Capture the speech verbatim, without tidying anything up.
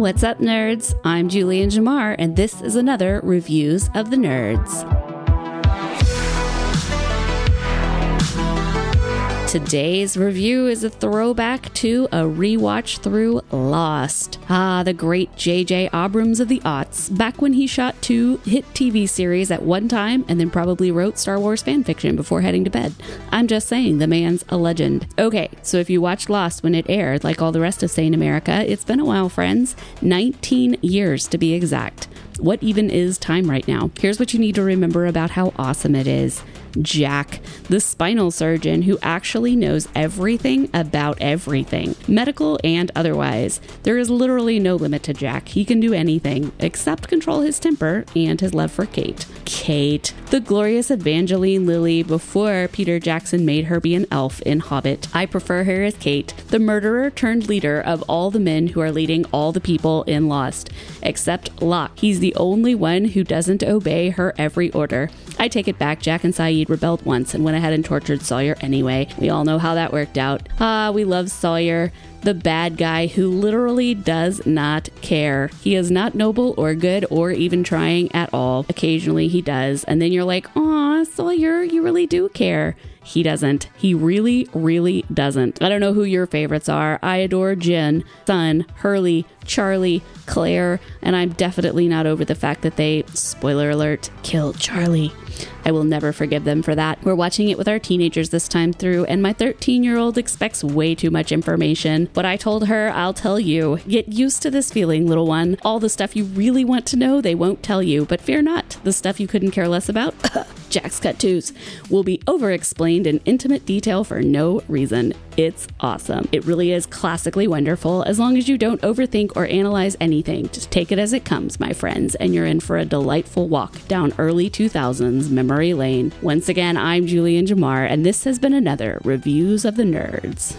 What's up, nerds? I'm Julian Jamar, and this is another Reviews of the Nerds. Today's review is a throwback to a rewatch through Lost. Ah, the great J J. Abrams of the aughts, back when he shot two hit T V series at one time and then probably wrote Star Wars fan fiction before heading to bed. I'm just saying, the man's a legend. Okay, so if you watched Lost when it aired, like all the rest of Sane America, it's been a while, friends. nineteen years to be exact. What even is time right now? Here's what you need to remember about how awesome it is. Jack, the spinal surgeon who actually knows everything about everything, medical and otherwise. There is literally no limit to Jack. He can do anything except control his temper and his love for Kate. Kate, the glorious Evangeline Lilly before Peter Jackson made her be an elf in Hobbit. I prefer her as Kate, the murderer turned leader of all the men who are leading all the people in Lost, except Locke. He's the only one who doesn't obey her every order. I take it back, Jack and Saeed rebelled once and went ahead and tortured Sawyer anyway. We all know how that worked out. Ah, we love Sawyer, the bad guy who literally does not care. He is not noble or good or even trying at all. Occasionally he does, and then you're like, aw, Sawyer, you really do care. He doesn't. He really, really doesn't. I don't know who your favorites are. I adore Jen, Sun, Hurley, Charlie, Claire, and I'm definitely not over the fact that they, spoiler alert, killed Charlie. I will never forgive them for that. We're watching it with our teenagers this time through, and my thirteen-year-old expects way too much information. What I told her, I'll tell you. Get used to this feeling, little one. All the stuff you really want to know, they won't tell you. But fear not, the stuff you couldn't care less about, Jack's cut twos, will be over-explained in intimate detail for no reason. It's awesome. It really is classically wonderful, as long as you don't overthink or analyze anything. Just take it as it comes, my friends, and you're in for a delightful walk down early two thousands memory lane. Once again, I'm Julian Jamar, and this has been another Reviews of the Nerds.